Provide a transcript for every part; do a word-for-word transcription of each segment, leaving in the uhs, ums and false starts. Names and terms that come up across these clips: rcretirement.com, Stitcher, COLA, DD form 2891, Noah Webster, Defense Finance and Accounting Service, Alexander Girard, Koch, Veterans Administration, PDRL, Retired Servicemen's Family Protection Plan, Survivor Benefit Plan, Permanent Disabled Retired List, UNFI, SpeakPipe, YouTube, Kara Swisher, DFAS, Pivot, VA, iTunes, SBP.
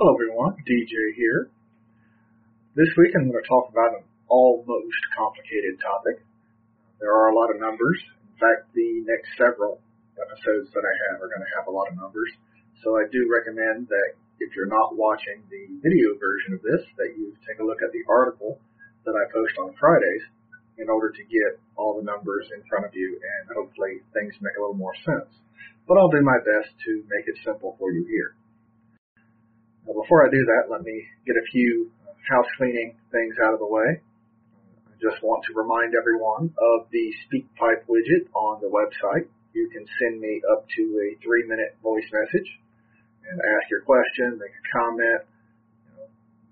Hello everyone, D J here. This week I'm going to talk about an almost complicated topic. There are a lot of numbers. In fact, the next several episodes that I have are going to have a lot of numbers. So I do recommend that if you're not watching the video version of this, that you take a look at the article that I post on Fridays in order to get all the numbers in front of you and hopefully things make a little more sense. But I'll do my best to make it simple for you here. Now, before I do that, let me get a few house cleaning things out of the way. I just want to remind everyone of the SpeakPipe widget on the website. You can send me up to a three-minute voice message and ask your question, make a comment, you know,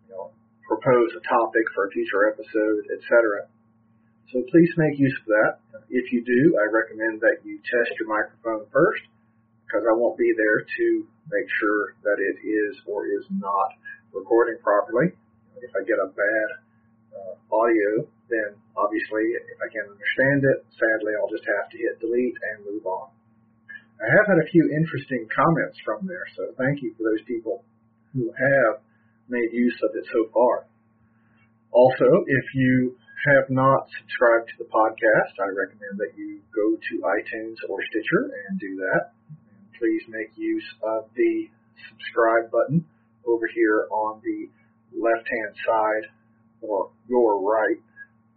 you know, propose a topic for a future episode, et cetera. So please make use of that. If you do, I recommend that you test your microphone first, because I won't be there to make sure that it is or is not recording properly. If I get a bad uh, audio, then obviously if I can't understand it, sadly I'll just have to hit delete and move on. I have had a few interesting comments from there, so thank you for those people who have made use of it so far. Also, if you have not subscribed to the podcast, I recommend that you go to iTunes or Stitcher and do that. Please make use of the subscribe button over here on the left-hand side, or your right,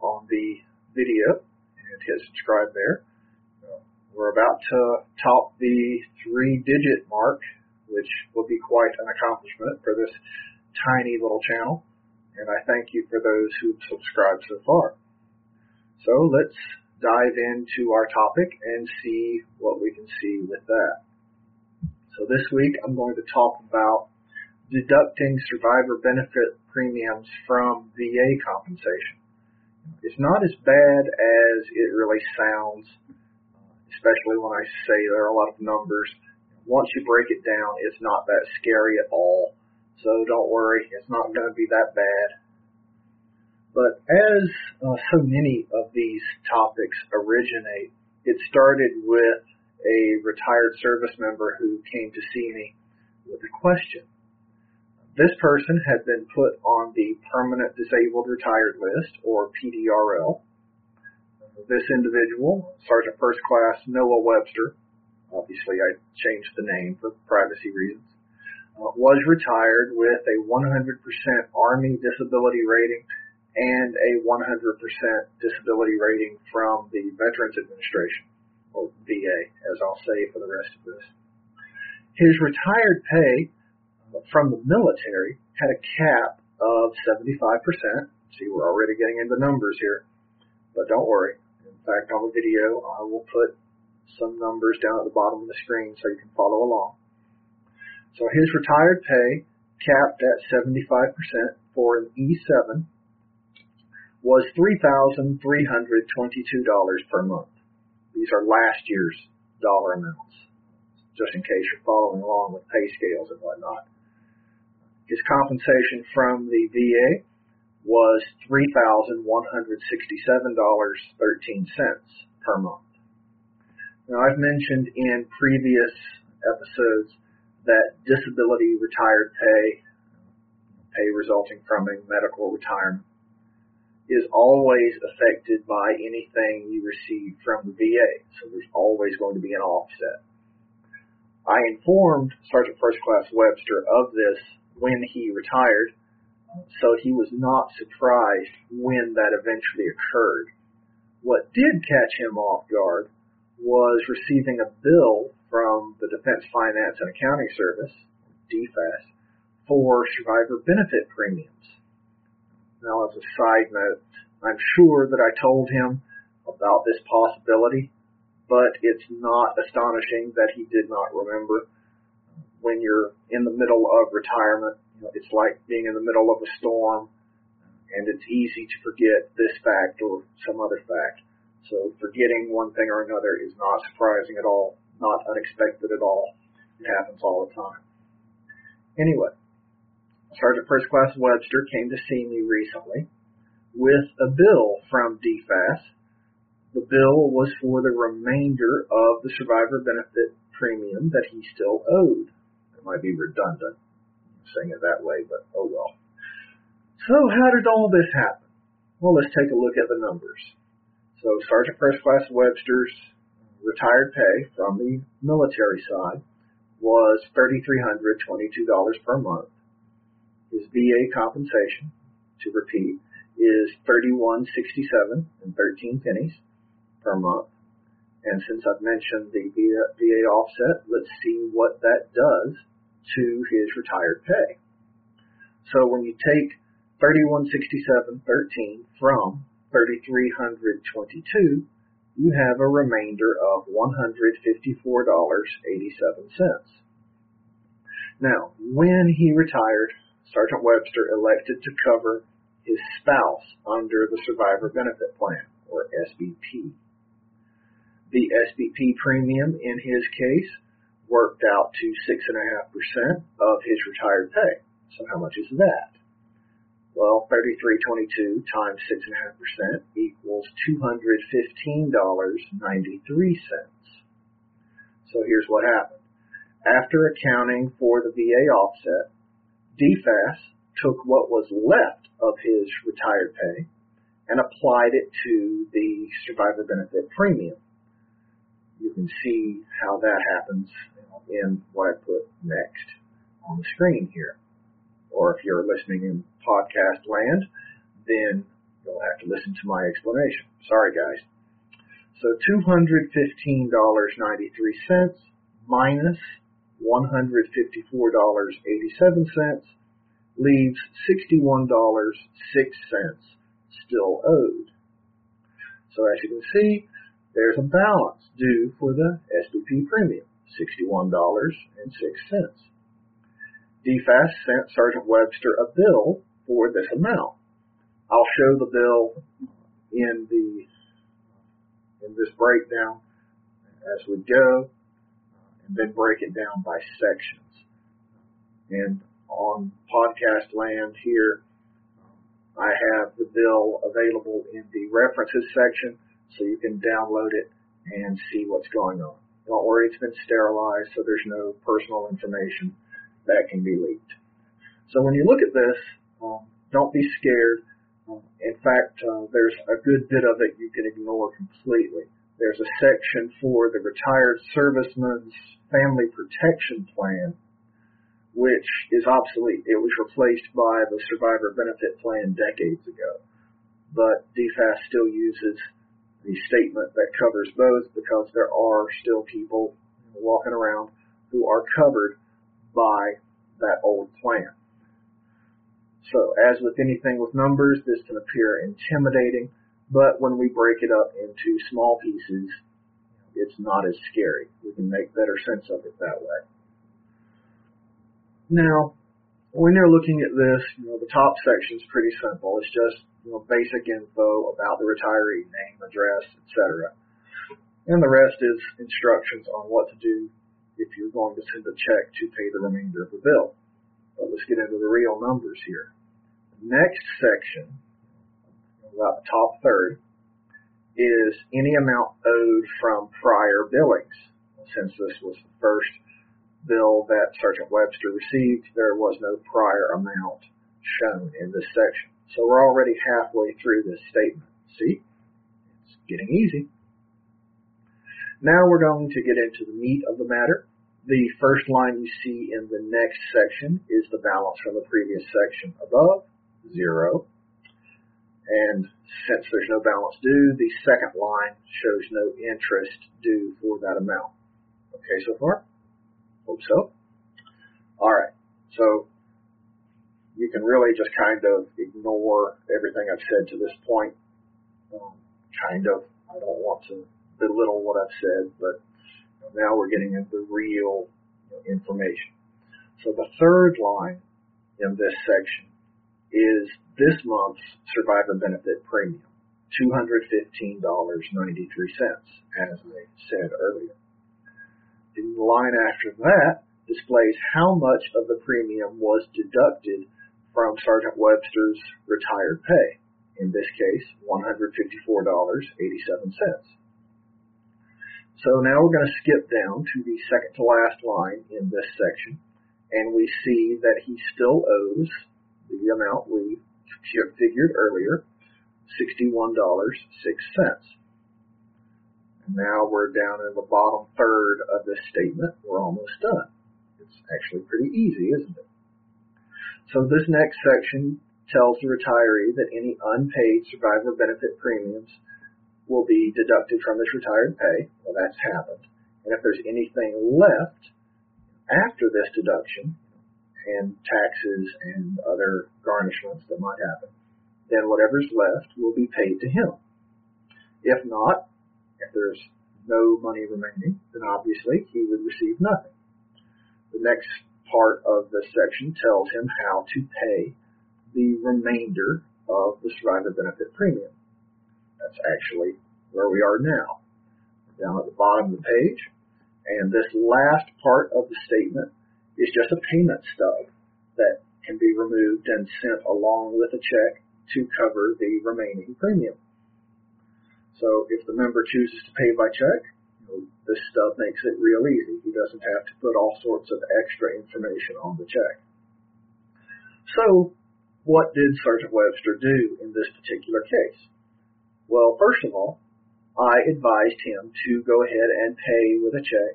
on the video, and hit subscribe there. We're about to top the three-digit mark, which will be quite an accomplishment for this tiny little channel, and I thank you for those who've subscribed so far. So let's dive into our topic and see what we can see with that. So this week I'm going to talk about deducting survivor benefit premiums from V A compensation. It's not as bad as it really sounds, especially when I say there are a lot of numbers. Once you break it down, it's not that scary at all. So don't worry, it's not going to be that bad. But as uh, so many of these topics originate, it started with a retired service member who came to see me with a question. This person had been put on the Permanent Disabled Retired List, or P D R L. This individual, Sergeant First Class Noah Webster, obviously I changed the name for privacy reasons, uh, was retired with a one hundred percent Army disability rating and a one hundred percent disability rating from the Veterans Administration, or V A, as I'll say for the rest of this. His retired pay from the military had a cap of seventy-five percent. See, we're already getting into numbers here, but don't worry. In fact, on the video, I will put some numbers down at the bottom of the screen so you can follow along. So his retired pay, capped at seventy-five percent for an E seven, was three thousand three hundred twenty-two dollars per month. These are last year's dollar amounts, just in case you're following along with pay scales and whatnot. His compensation from the V A was three thousand one hundred sixty-seven dollars and thirteen cents per month. Now, I've mentioned in previous episodes that disability retired pay, pay resulting from a medical retirement, is always affected by anything you receive from the V A, so there's always going to be an offset. I informed Sergeant First Class Webster of this when he retired, so he was not surprised when that eventually occurred. What did catch him off guard was receiving a bill from the Defense Finance and Accounting Service, D F A S, for survivor benefit premiums. Now, as a side note, I'm sure that I told him about this possibility, but it's not astonishing that he did not remember. When you're in the middle of retirement, it's like being in the middle of a storm, and it's easy to forget this fact or some other fact. So forgetting one thing or another is not surprising at all, not unexpected at all. It happens all the time. Anyway, Sergeant First Class Webster came to see me recently with a bill from D F A S. The bill was for the remainder of the survivor benefit premium that he still owed. It might be redundant. saying it that way, but oh well. So how did all this happen? Well, let's take a look at the numbers. So Sergeant First Class Webster's retired pay from the military side was three thousand three hundred twenty-two dollars per month. His V A compensation, to repeat, is thirty-one sixty-seven and thirteen pennies per month. And since I've mentioned the V A offset, let's see what that does to his retired pay. So when you take thirty-one sixty-seven thirteen from thirty-three twenty-two, you have a remainder of one hundred fifty-four dollars and eighty-seven cents. Now, when he retired, Sergeant Webster elected to cover his spouse under the Survivor Benefit Plan, or S B P. The S B P premium, in his case, worked out to six point five percent of his retired pay. So how much is that? Well, thirty-three twenty-two times six point five percent equals two hundred fifteen dollars and ninety-three cents. So here's what happened. After accounting for the V A offset, D F A S took what was left of his retired pay and applied it to the survivor benefit premium. You can see how that happens in what I put next on the screen here. Or if you're listening in podcast land, then you'll have to listen to my explanation. Sorry, guys. So two hundred fifteen dollars and ninety-three cents minus one hundred fifty-four dollars and eighty-seven cents leaves sixty-one dollars and six cents still owed. So as you can see, there's a balance due for the S B P premium, sixty-one dollars and six cents. D F A S sent Sergeant Webster a bill for this amount. I'll show the bill in the in this breakdown as we go, and then break it down by sections. And on podcast land here, I have the bill available in the references section, so you can download it and see what's going on. Don't worry, it's been sterilized, so there's no personal information that can be leaked. So when you look at this, um, don't be scared. Um, in fact, uh, there's a good bit of it you can ignore completely. There's a section for the Retired Servicemen's Family Protection Plan, which is obsolete. It was replaced by the Survivor Benefit Plan decades ago. But D F A S still uses the statement that covers both because there are still people walking around who are covered by that old plan. So as with anything with numbers, this can appear intimidating, but when we break it up into small pieces, it's not as scary. We can make better sense of it that way. Now, when you're looking at this, you know, the top section is pretty simple. It's just, you know, basic info about the retiree, name, address, et cetera. And the rest is instructions on what to do if you're going to send a check to pay the remainder of the bill. But let's get into the real numbers here. The next section, about the top third, is any amount owed from prior billings. Since this was the first bill that Sergeant Webster received, there was no prior amount shown in this section. So we're already halfway through this statement. See? It's getting easy. Now we're going to get into the meat of the matter. The first line you see in the next section is the balance from the previous section above, zero. And since there's no balance due, the second line shows no interest due for that amount. Okay so far? Hope so. All right. So you can really just kind of ignore everything I've said to this point. Um, kind of. I don't want to belittle what I've said, but now we're getting into real information. So the third line in this section is this month's survivor benefit premium, two hundred fifteen dollars and ninety-three cents, as I said earlier. The line after that displays how much of the premium was deducted from Sergeant Webster's retired pay, in this case, one hundred fifty-four dollars and eighty-seven cents. So now we're going to skip down to the second to last line in this section and we see that he still owes the amount we figured earlier, sixty-one dollars and six cents. And now we're down in the bottom third of this statement. We're almost done. It's actually pretty easy, isn't it? So this next section tells the retiree that any unpaid survivor benefit premiums will be deducted from his retired pay. Well, that's happened. And if there's anything left after this deduction and taxes and other garnishments that might happen, then whatever's left will be paid to him. If not, if there's no money remaining, then obviously he would receive nothing. The next part of this section tells him how to pay the remainder of the survivor benefit premium. That's actually where we are now, down at the bottom of the page. And this last part of the statement is just a payment stub that can be removed and sent along with a check to cover the remaining premium. So if the member chooses to pay by check, this stub makes it real easy. He doesn't have to put all sorts of extra information on the check. So what did Sergeant Webster do in this particular case? Well, first of all, I advised him to go ahead and pay with a check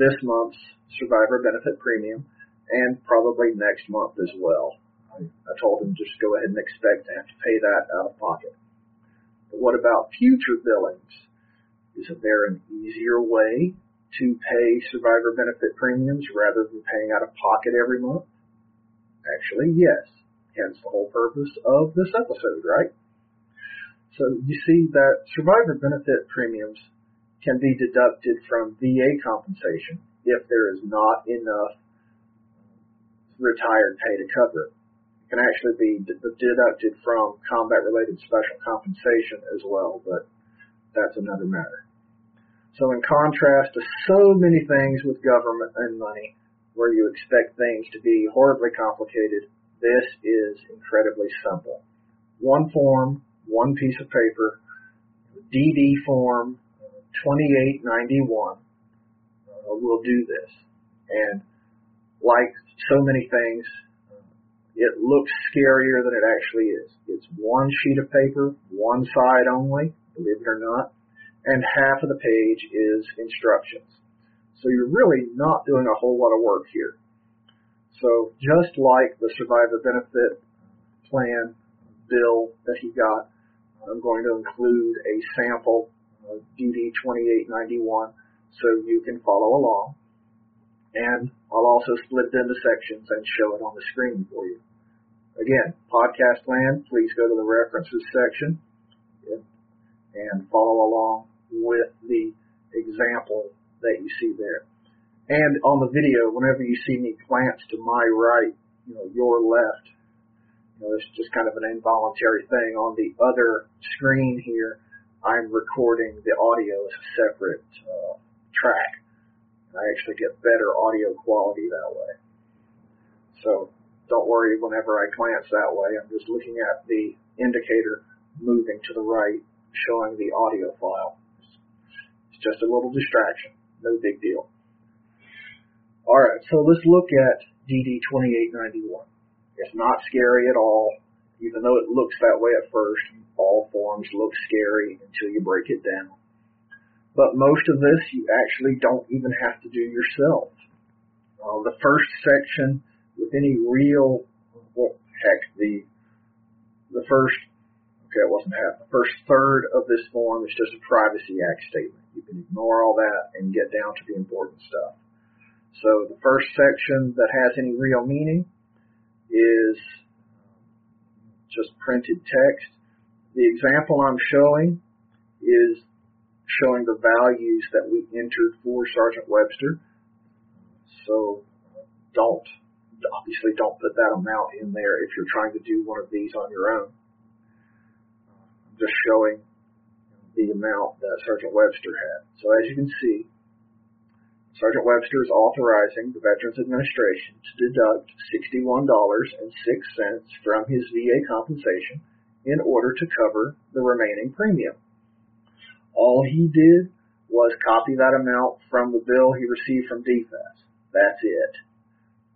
this month's survivor benefit premium and probably next month as well. I, I told him just go ahead and expect to have to pay that out of pocket. But what about future billings? Isn't there an easier way to pay survivor benefit premiums rather than paying out of pocket every month? Actually, yes. Hence the whole purpose of this episode, right? So you see that survivor benefit premiums can be deducted from V A compensation if there is not enough retired pay to cover it. It can actually be deducted from combat-related special compensation as well, but that's another matter. So in contrast to so many things with government and money, where you expect things to be horribly complicated, this is incredibly simple. One form, one piece of paper, D D form twenty-eight ninety-one uh, will do this. And like so many things, it looks scarier than it actually is. It's one sheet of paper, one side only, believe it or not, and half of the page is instructions. So you're really not doing a whole lot of work here. So just like the survivor benefit plan bill that he got, I'm going to include a sample of D D twenty-eight ninety-one so you can follow along. And I'll also split it into sections and show it on the screen for you. Again, podcast land, please go to the references section and follow along with the example that you see there. And on the video, whenever you see me glance to my right, you know, your left, you know, it's just kind of an involuntary thing. On the other screen here, I'm recording the audio as a separate uh, track. I actually get better audio quality that way. So don't worry whenever I glance that way. I'm just looking at the indicator moving to the right, showing the audio file. It's just a little distraction, no big deal. All right, so let's look at D D twenty-eight ninety-one. It's not scary at all, even though it looks that way at first. All forms look scary until you break it down. But most of this you actually don't even have to do yourself. Uh, the first section with any real, well, heck, the, the first Okay, it wasn't half. The first third of this form is just a Privacy Act statement. You can ignore all that and get down to the important stuff. So the first section that has any real meaning is just printed text. The example I'm showing is showing the values that we entered for Sergeant Webster. So don't, obviously don't put that amount in there if you're trying to do one of these on your own. Just showing the amount that Sergeant Webster had. So as you can see, Sergeant Webster is authorizing the Veterans Administration to deduct sixty-one dollars and six cents from his V A compensation in order to cover the remaining premium. All he did was copy that amount from the bill he received from D F A S. That's it.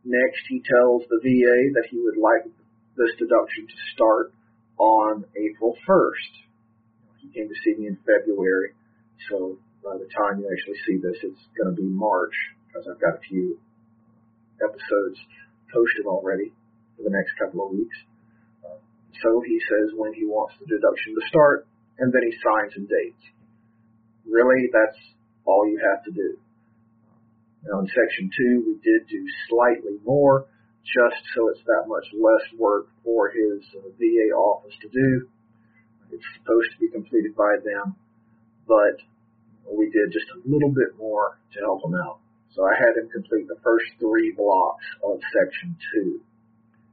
Next, he tells the V A that he would like this deduction to start on April first. He came to see me in February, so by the time you actually see this, it's going to be March, because I've got a few episodes posted already for the next couple of weeks. Uh, so he says when he wants the deduction to start, and then he signs and dates. Really, that's all you have to do. Now, in Section two, we did do slightly more, just so it's that much less work for his uh, V A office to do. It's supposed to be completed by them, but we did just a little bit more to help him out. So I had him complete the first three blocks of Section two.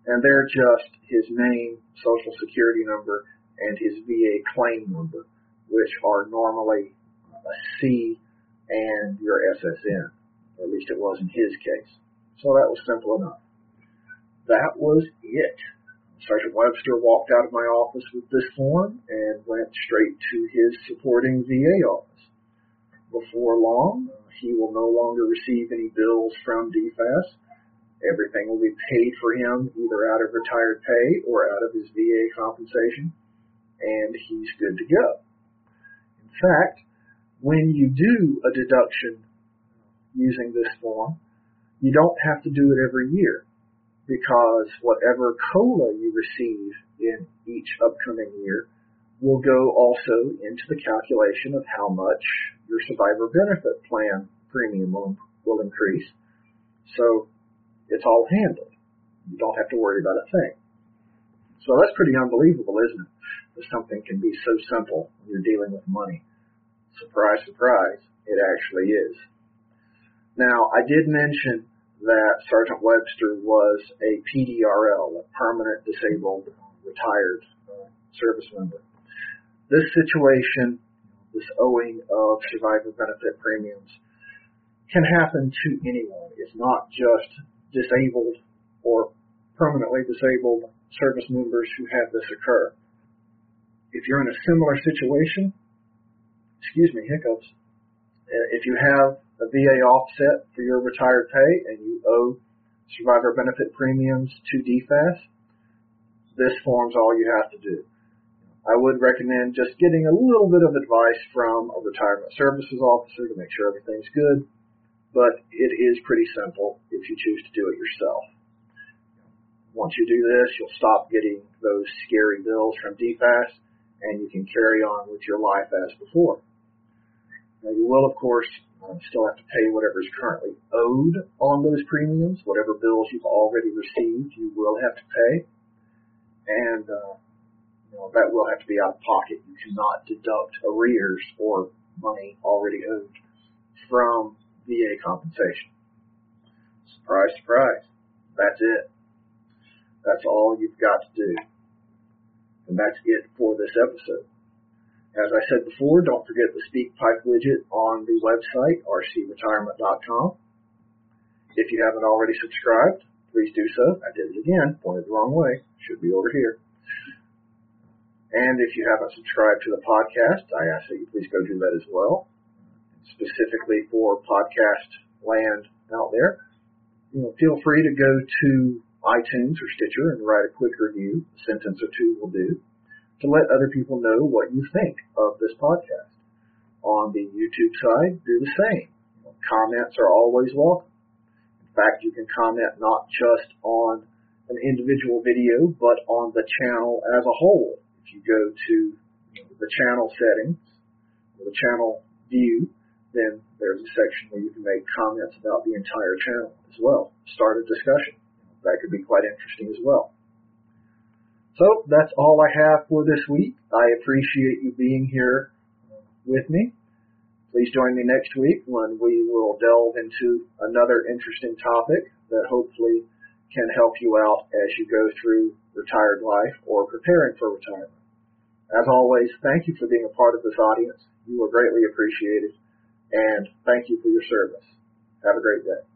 And they're just his name, Social Security number, and his V A claim number, which are normally a C and your S S N. Or at least it was in his case. So that was simple enough. That was it. Sergeant Webster walked out of my office with this form and went straight to his supporting V A office. Before long, he will no longer receive any bills from D F A S. Everything will be paid for him either out of retired pay or out of his V A compensation, and he's good to go. In fact, when you do a deduction using this form, you don't have to do it every year, because whatever COLA you receive in each upcoming year will go also into the calculation of how much your Survivor Benefit Plan premium will, will increase. So it's all handled. You don't have to worry about a thing. So that's pretty unbelievable, isn't it? That something can be so simple when you're dealing with money. Surprise, surprise, it actually is. Now, I did mention that Sergeant Webster was a P D R L, a Permanent Disabled Retired uh, Service Member. This situation, this owing of survivor benefit premiums, can happen to anyone. It's not just disabled or permanently disabled service members who have this occur. If you're in a similar situation, excuse me, hiccups, if you have a V A offset for your retired pay and you owe survivor benefit premiums to D F A S, this form's all you have to do. I would recommend just getting a little bit of advice from a retirement services officer to make sure everything's good, but it is pretty simple if you choose to do it yourself. Once you do this, you'll stop getting those scary bills from D F A S, and you can carry on with your life as before. Now, you will, of course, um, still have to pay whatever is currently owed on those premiums. Whatever bills you've already received, you will have to pay. And uh, you know, that will have to be out of pocket. You cannot deduct arrears or money already owed from V A compensation. Surprise, surprise. That's it. That's all you've got to do. And that's it for this episode. As I said before, don't forget the SpeakPipe widget on the website, r c retirement dot com. If you haven't already subscribed, please do so. I did it again, pointed the wrong way. Should be over here. And if you haven't subscribed to the podcast, I ask that you please go do that as well. Specifically for podcast land out there, you know, feel free to go to iTunes or Stitcher and write a quick review. A sentence or two will do, to let other people know what you think of this podcast. On the YouTube side, do the same. Comments are always welcome. In fact, you can comment not just on an individual video, but on the channel as a whole. If you go to the channel settings, or the channel view, then there's a section where you can make comments about the entire channel as well. Start a discussion. That could be quite interesting as well. So that's all I have for this week. I appreciate you being here with me. Please join me next week when we will delve into another interesting topic that hopefully can help you out as you go through retired life or preparing for retirement. As always, thank you for being a part of this audience. You are greatly appreciated, and thank you for your service. Have a great day.